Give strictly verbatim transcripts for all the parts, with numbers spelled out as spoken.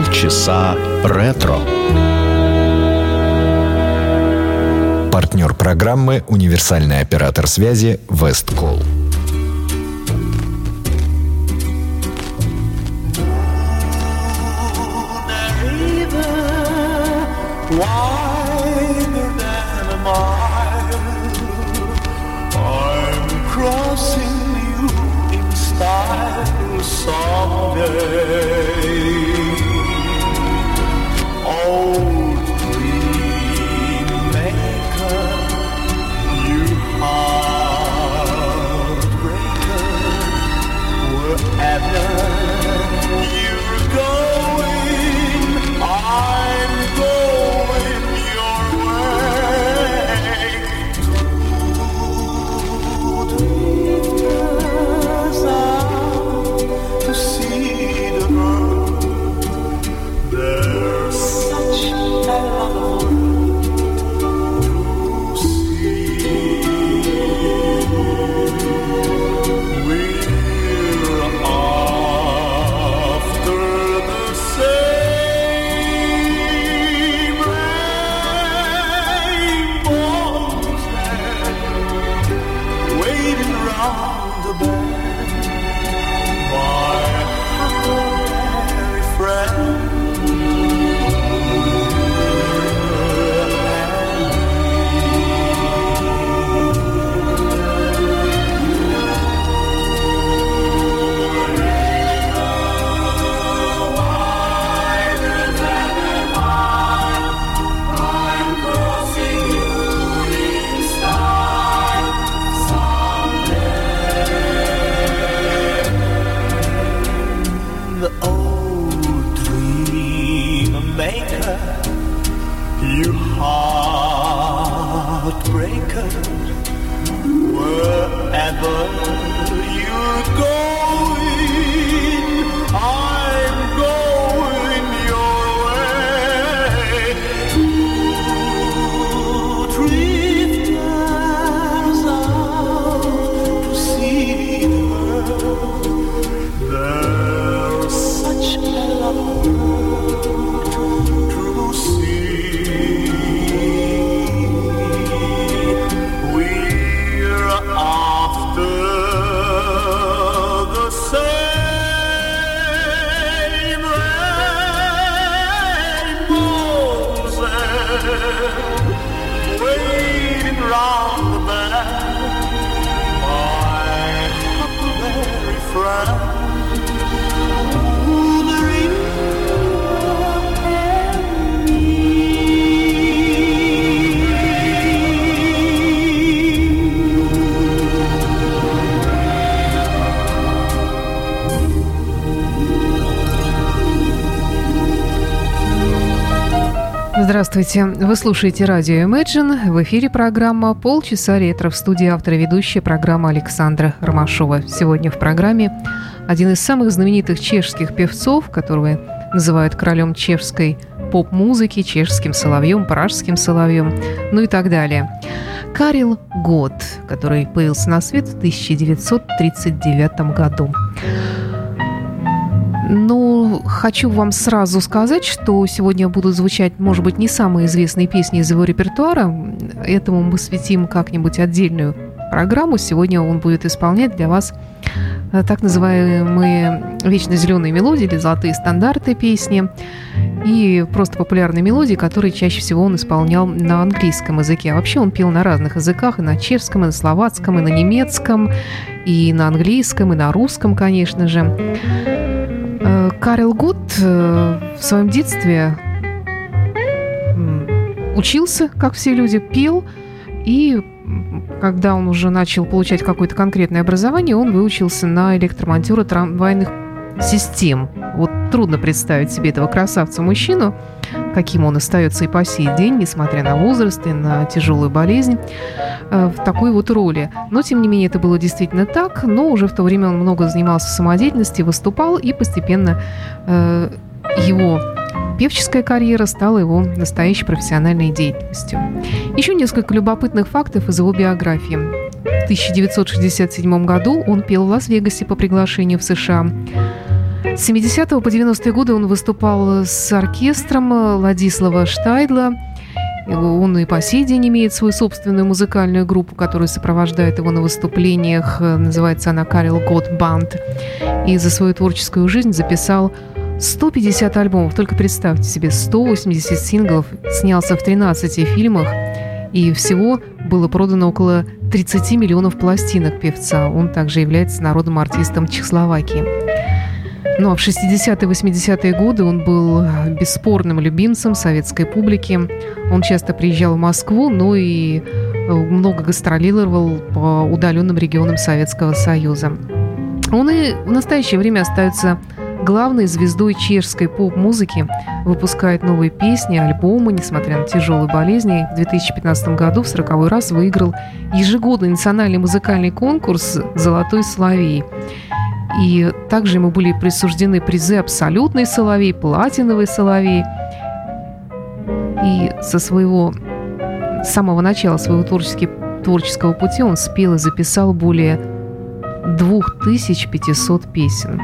Полчаса ретро. Партнер программы — универсальный оператор связи Westcall. Здравствуйте. Вы слушаете радио Имэджин. В эфире программа «Полчаса ретро», в студии автора и ведущая программа Александра Ромашова. Сегодня в программе один из самых знаменитых чешских певцов, которого называют королем чешской поп-музыки, чешским соловьем, пражским соловьем, ну и так далее. Карел Готт, который появился на свет в тысяча девятьсот тридцать девятом году. Ну, хочу вам сразу сказать, что сегодня будут звучать, может быть, не самые известные песни из его репертуара. Этому мы посвятим как-нибудь отдельную программу. Сегодня он будет исполнять для вас так называемые вечно зеленые мелодии или золотые стандарты песни и просто популярные мелодии, которые чаще всего он исполнял на английском языке. А вообще он пел на разных языках: и на чешском, и на словацком, и на немецком, и на английском, и на русском, конечно же. Карел Готт в своем детстве учился, как все люди, пел, и когда он уже начал получать какое-то конкретное образование, он выучился на электромонтера трамвайных систем. Вот трудно представить себе этого красавца-мужчину, каким он остается и по сей день, несмотря на возраст и на тяжелую болезнь, в такой вот роли. Но, тем не менее, это было действительно так. Но уже в то время он много занимался самодеятельностью, выступал, и постепенно э, его певческая карьера стала его настоящей профессиональной деятельностью. Еще несколько любопытных фактов из его биографии. В тысяча девятьсот шестьдесят седьмом году он пел в Лас-Вегасе по приглашению в США. С семидесятого по девяностые годы он выступал с оркестром Ладислава Штайдла. Он и по сей день имеет свою собственную музыкальную группу, которая сопровождает его на выступлениях. Называется она «Карел Готт Банд». И за свою творческую жизнь записал сто пятьдесят альбомов. Только представьте себе, сто восемьдесят синглов, снялся в тринадцати фильмах. И всего было продано около тридцати миллионов пластинок певца. Он также является народным артистом Чехословакии. Ну а в шестидесятые-восьмидесятые годы он был бесспорным любимцем советской публики. Он часто приезжал в Москву, но и много гастролировал по удаленным регионам Советского Союза. Он и в настоящее время остается главной звездой чешской поп-музыки, выпускает новые песни, альбомы, несмотря на тяжелые болезни. В две тысячи пятнадцатом году в сороковой раз выиграл ежегодный национальный музыкальный конкурс «Золотой соловей». И также ему были присуждены призы «Абсолютный соловей», «Платиновый соловей». И со своего, с самого начала своего творческого пути он спел и записал более две тысячи пятьсот песен.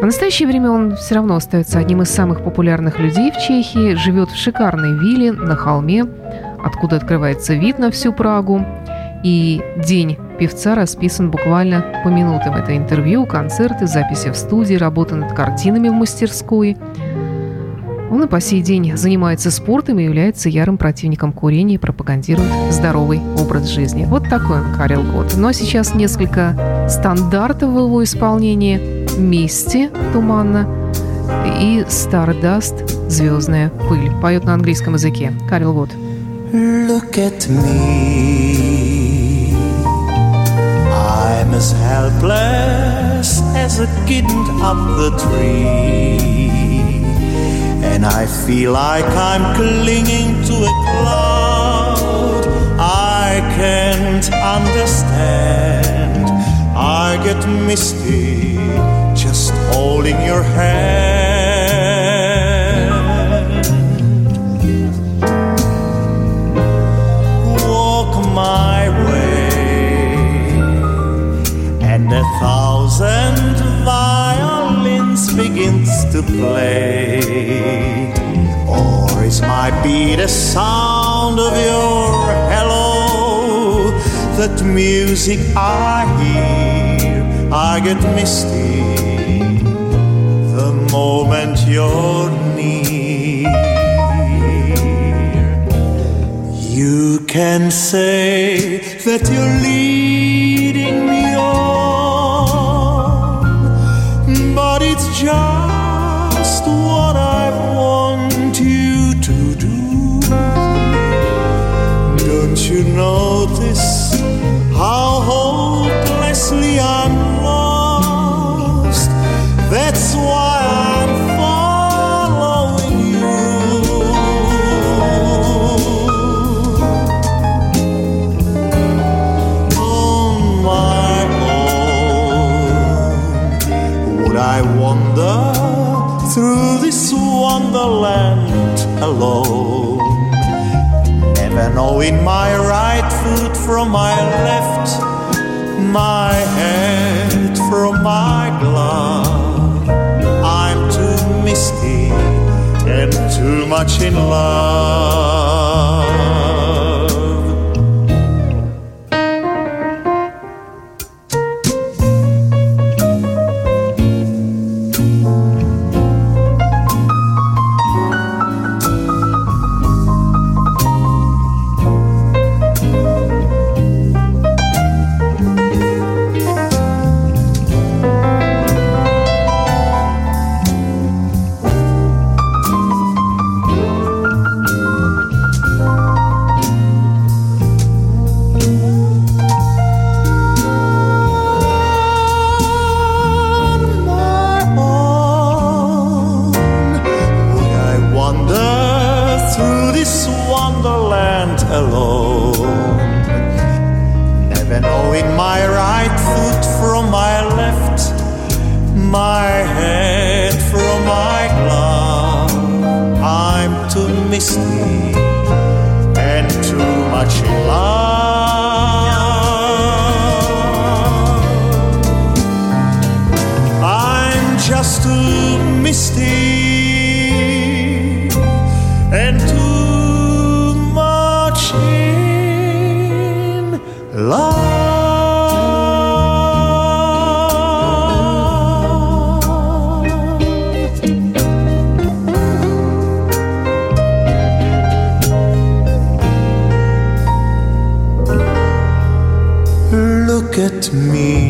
В настоящее время он все равно остается одним из самых популярных людей в Чехии, живет в шикарной вилле на холме, откуда открывается вид на всю Прагу. И день певца расписан буквально по минутам. Это интервью, концерты, записи в студии, работа над картинами в мастерской. Он и по сей день занимается спортом и является ярым противником курения и пропагандирует здоровый образ жизни. Вот такой он, Карел Готт. Ну а сейчас несколько стандартов в его исполнении. «Мести» «Туманно» и «Стардаст» «Звездная пыль». Поет на английском языке Карел Готт. Look at me, I'm as helpless as a kitten up the tree, and I feel like I'm clinging to a cloud. I can't understand, I get misty just holding your hand. Walk my way, and a thousand violins begins to play. Or is my beat the sound of your hello? That music I hear, I get misty moment you're near. You can say that you're leading me on, but it's just what I want you to do. Don't you notice how hopelessly I'm lost? That's why through this wonderland alone, never knowing my right foot from my left, my head from my glove. I'm too misty and too much in love. still and too much in love. Look at me,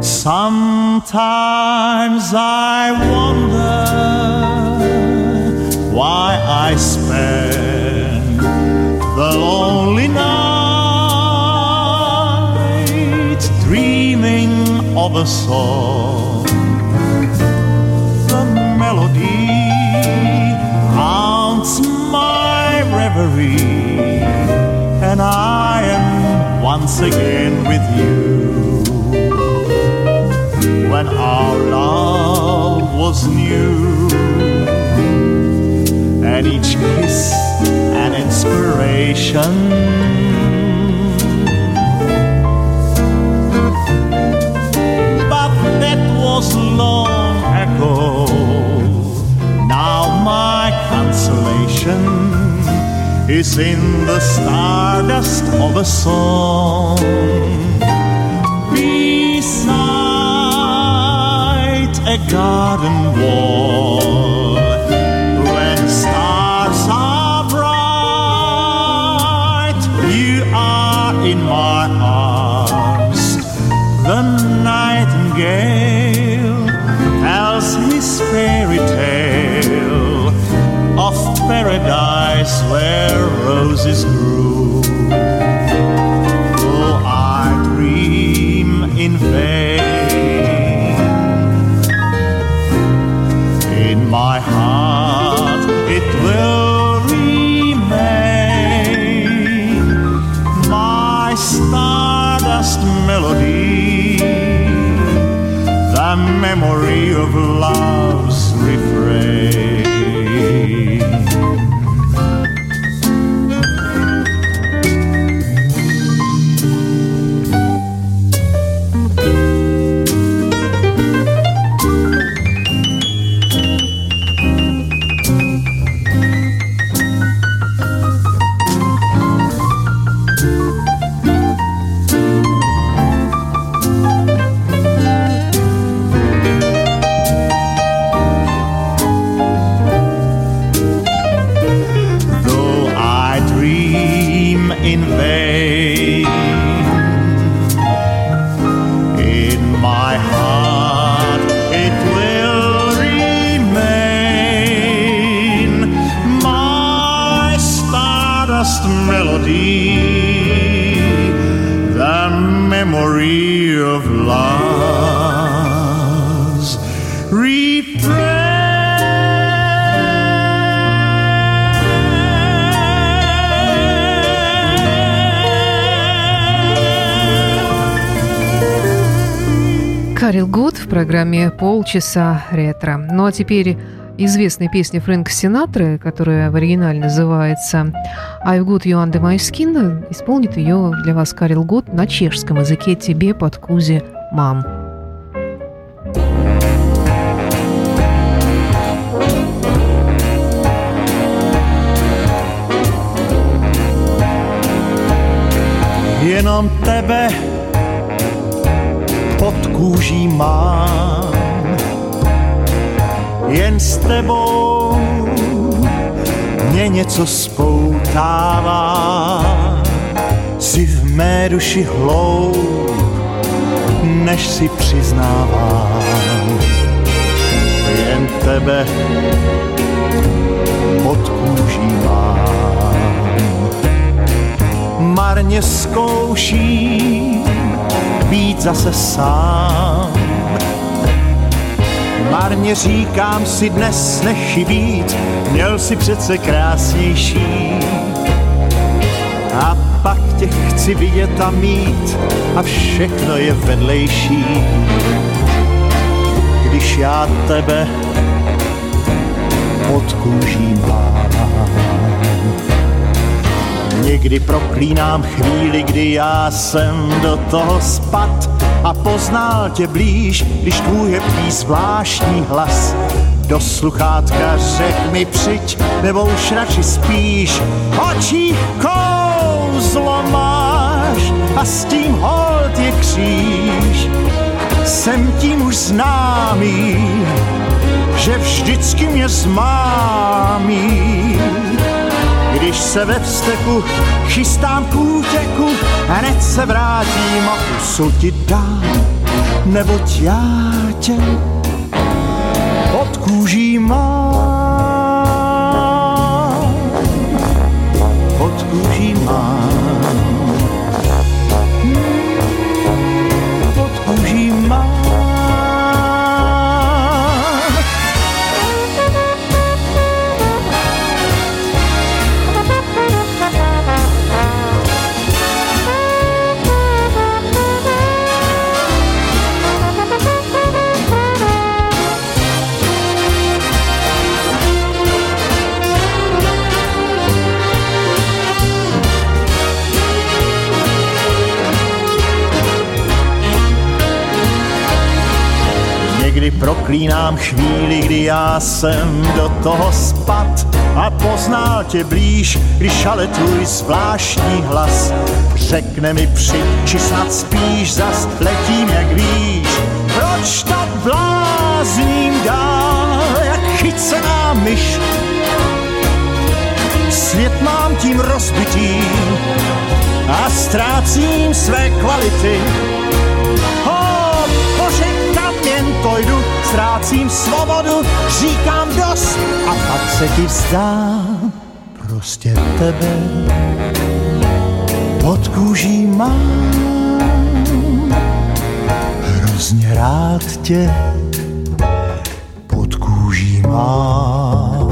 sometimes I wonder why I spend the lonely night dreaming of a song, the melody haunts my reverie, and I am once again with you. When our love was new, and each kiss an inspiration, but that was long ago. Now my consolation is in the stardust of a song. A garden wall when stars are bright, you are in my arms. The nightingale tells his fairy tale of paradise where roses grew. Oh, I dream in vain. My heart, it will remain my stardust melody, the memory of love's refrain. Карел Готт в программе «Полчаса ретро». Ну а теперь известная песня Фрэнка Синатры, которая в оригинале называется «I've got you under my skin», исполнит ее для вас Карел Готт на чешском языке «Тебе под кузе, мам». Jenom tebe pod kůží mám, jen s tebou mě něco spoutává. Jsi v mé duši hloub, než si přiznávám. Jen tebe pod kůží mám, marně zkouším být zase sám. Marně říkám si dnes nechybít, měl si přece krásnější. A pak tě chci vidět a mít, a všechno je vedlejší. кричать тебе под кожей mám. Někdy proklínám chvíli, kdy já jsem do toho spad a poznal tě blíž, když tvůj heptý zvláštní hlas do sluchátka řek mi přijď, nebo už radši spíš. Očí kouzlo máš a s tím holt je kříž. Jsem tím už známý, že vždycky mě zmámí. Když se ve vzteku chystám k útěku, hned se vrátím a pusu ti dám, neboť já tě pod kůží mám, pod kůží mám. Proklínám chvíli, kdy já jsem do toho spad a poznal tě blíž, když ale tvůj zvláštní hlas řekne mi při, či snad spíš zas letím, jak víš. Proč tak blázním dál, jak chycená myš? Svět mám tím rozbitý a ztrácím své kvality. To jdu, ztrácím svobodu, říkám dost a pak se ti vzdám. Prostě tebe pod kůží mám. Hrozně rád tě pod kůží mám.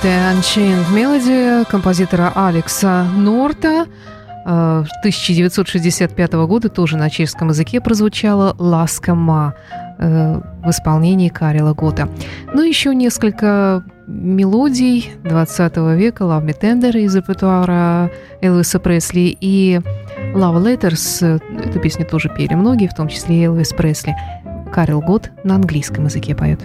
знаменитая Unchained Melody композитора Алекса Норта. тысяча девятьсот шестьдесят пятого года тоже на чешском языке прозвучала «Ласка ма» в исполнении Карела Готта. Ну, еще несколько мелодий двадцатого века, «Love Me Tender» из репертуара Элвиса Пресли и «Love Letters». Эту песню тоже пели многие, в том числе и Элвис Пресли. Карел Готт на английском языке поет.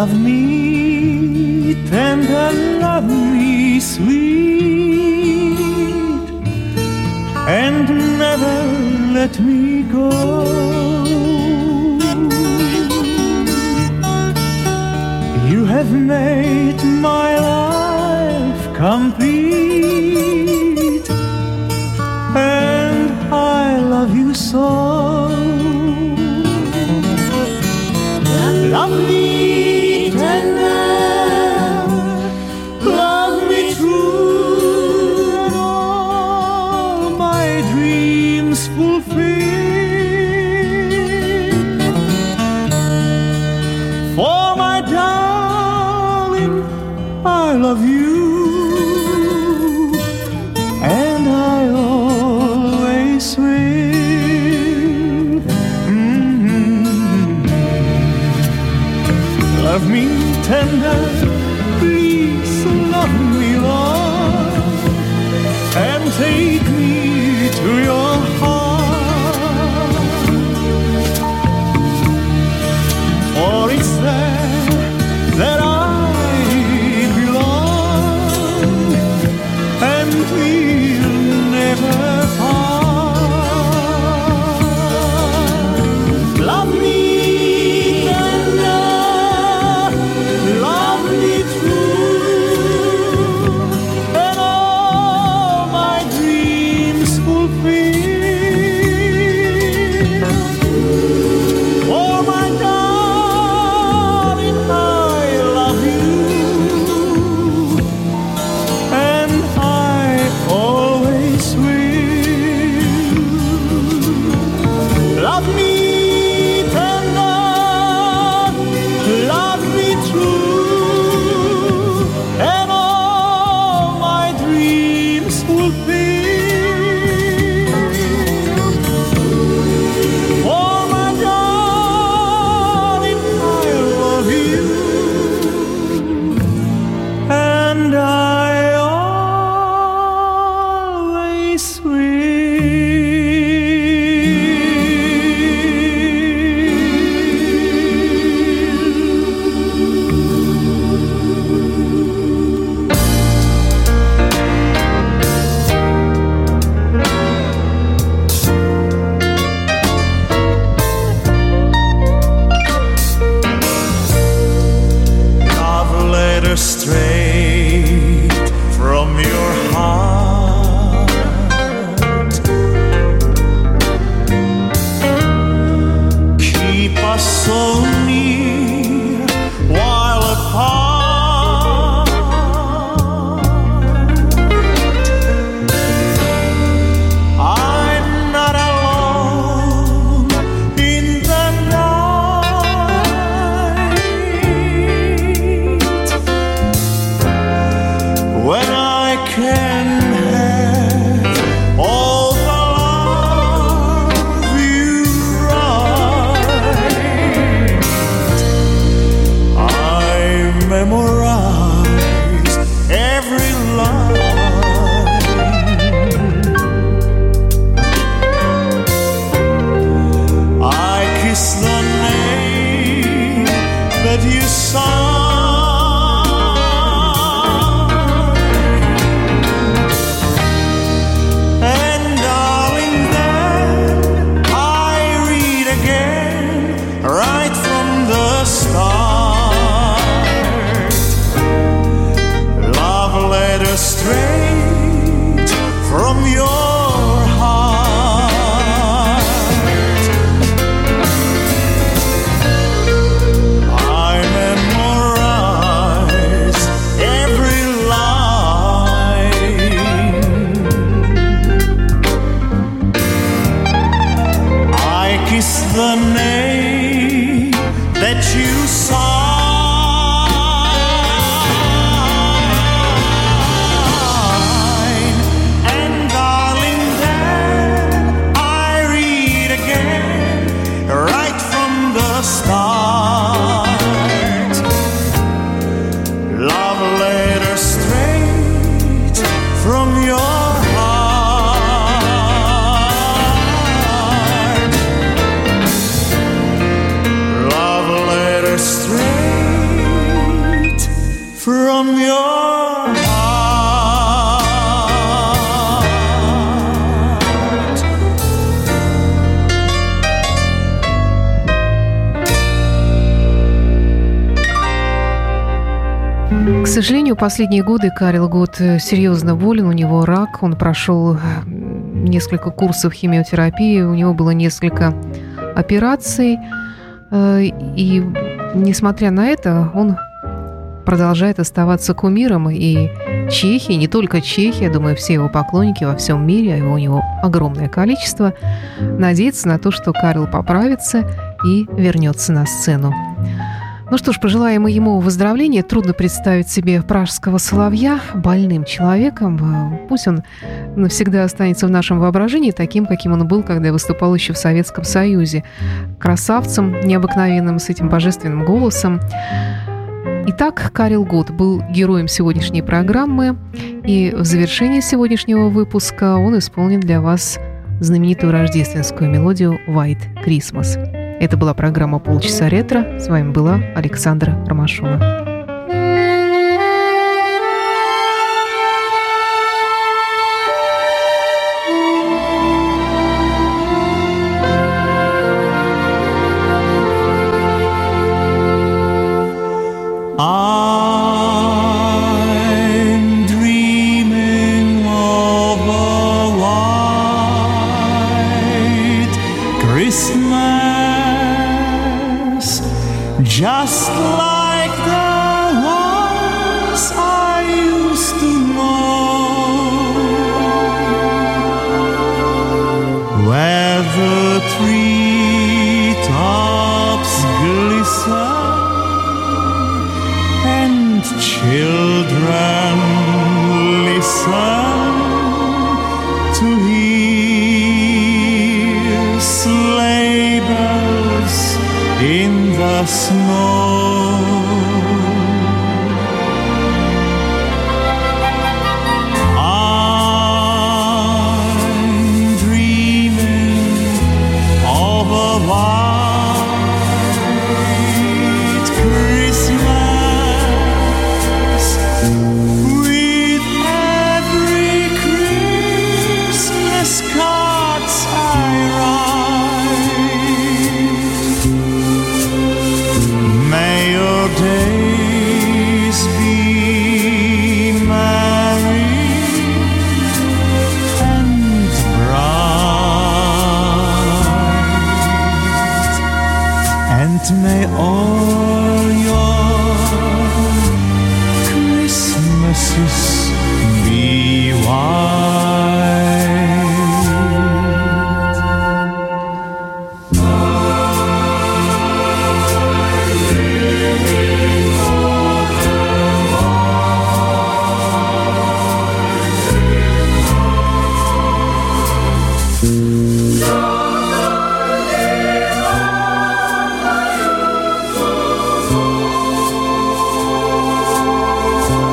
Love me, tender, love me, sweet, and never let me go. You have made my life complete, and I love you so. Love me. Love me tender, please love me Lord, and take me to your heart. For it's there that I belong, and we'll never part. Love me. More from your heart. Love letter straight from your heart. К сожалению, последние годы Карел Готт серьезно болен, у него рак, он прошел несколько курсов химиотерапии, у него было несколько операций, и, несмотря на это, он продолжает оставаться кумиром, и Чехия, не только Чехия, думаю, все его поклонники во всем мире, а его у него огромное количество, надеются на то, что Карел поправится и вернется на сцену. Ну что ж, пожелаем и ему выздоровления. Трудно представить себе пражского соловья больным человеком. Пусть он навсегда останется в нашем воображении таким, каким он был, когда выступал еще в Советском Союзе. Красавцем необыкновенным, с этим божественным голосом. Итак, Карел Готт был героем сегодняшней программы. И в завершении сегодняшнего выпуска он исполнит для вас знаменитую рождественскую мелодию «White Christmas». Это была программа «Полчаса ретро». С вами была Александра Ромашова. Just like the ones I used to know, where the treetops glisten and children listen to hear sleigh bells in the snow. I'm dreaming of a white Christmas with every Christmas cards I write. May all your Christmases be white. And may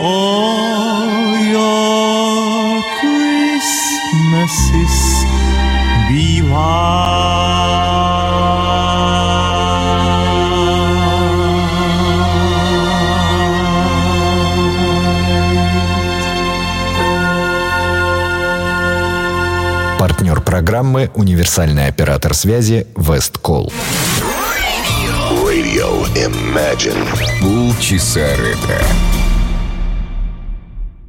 all your Christmases be white. Партнер программы – универсальный оператор связи Westcall. Radio Imagine. Полчаса ретро.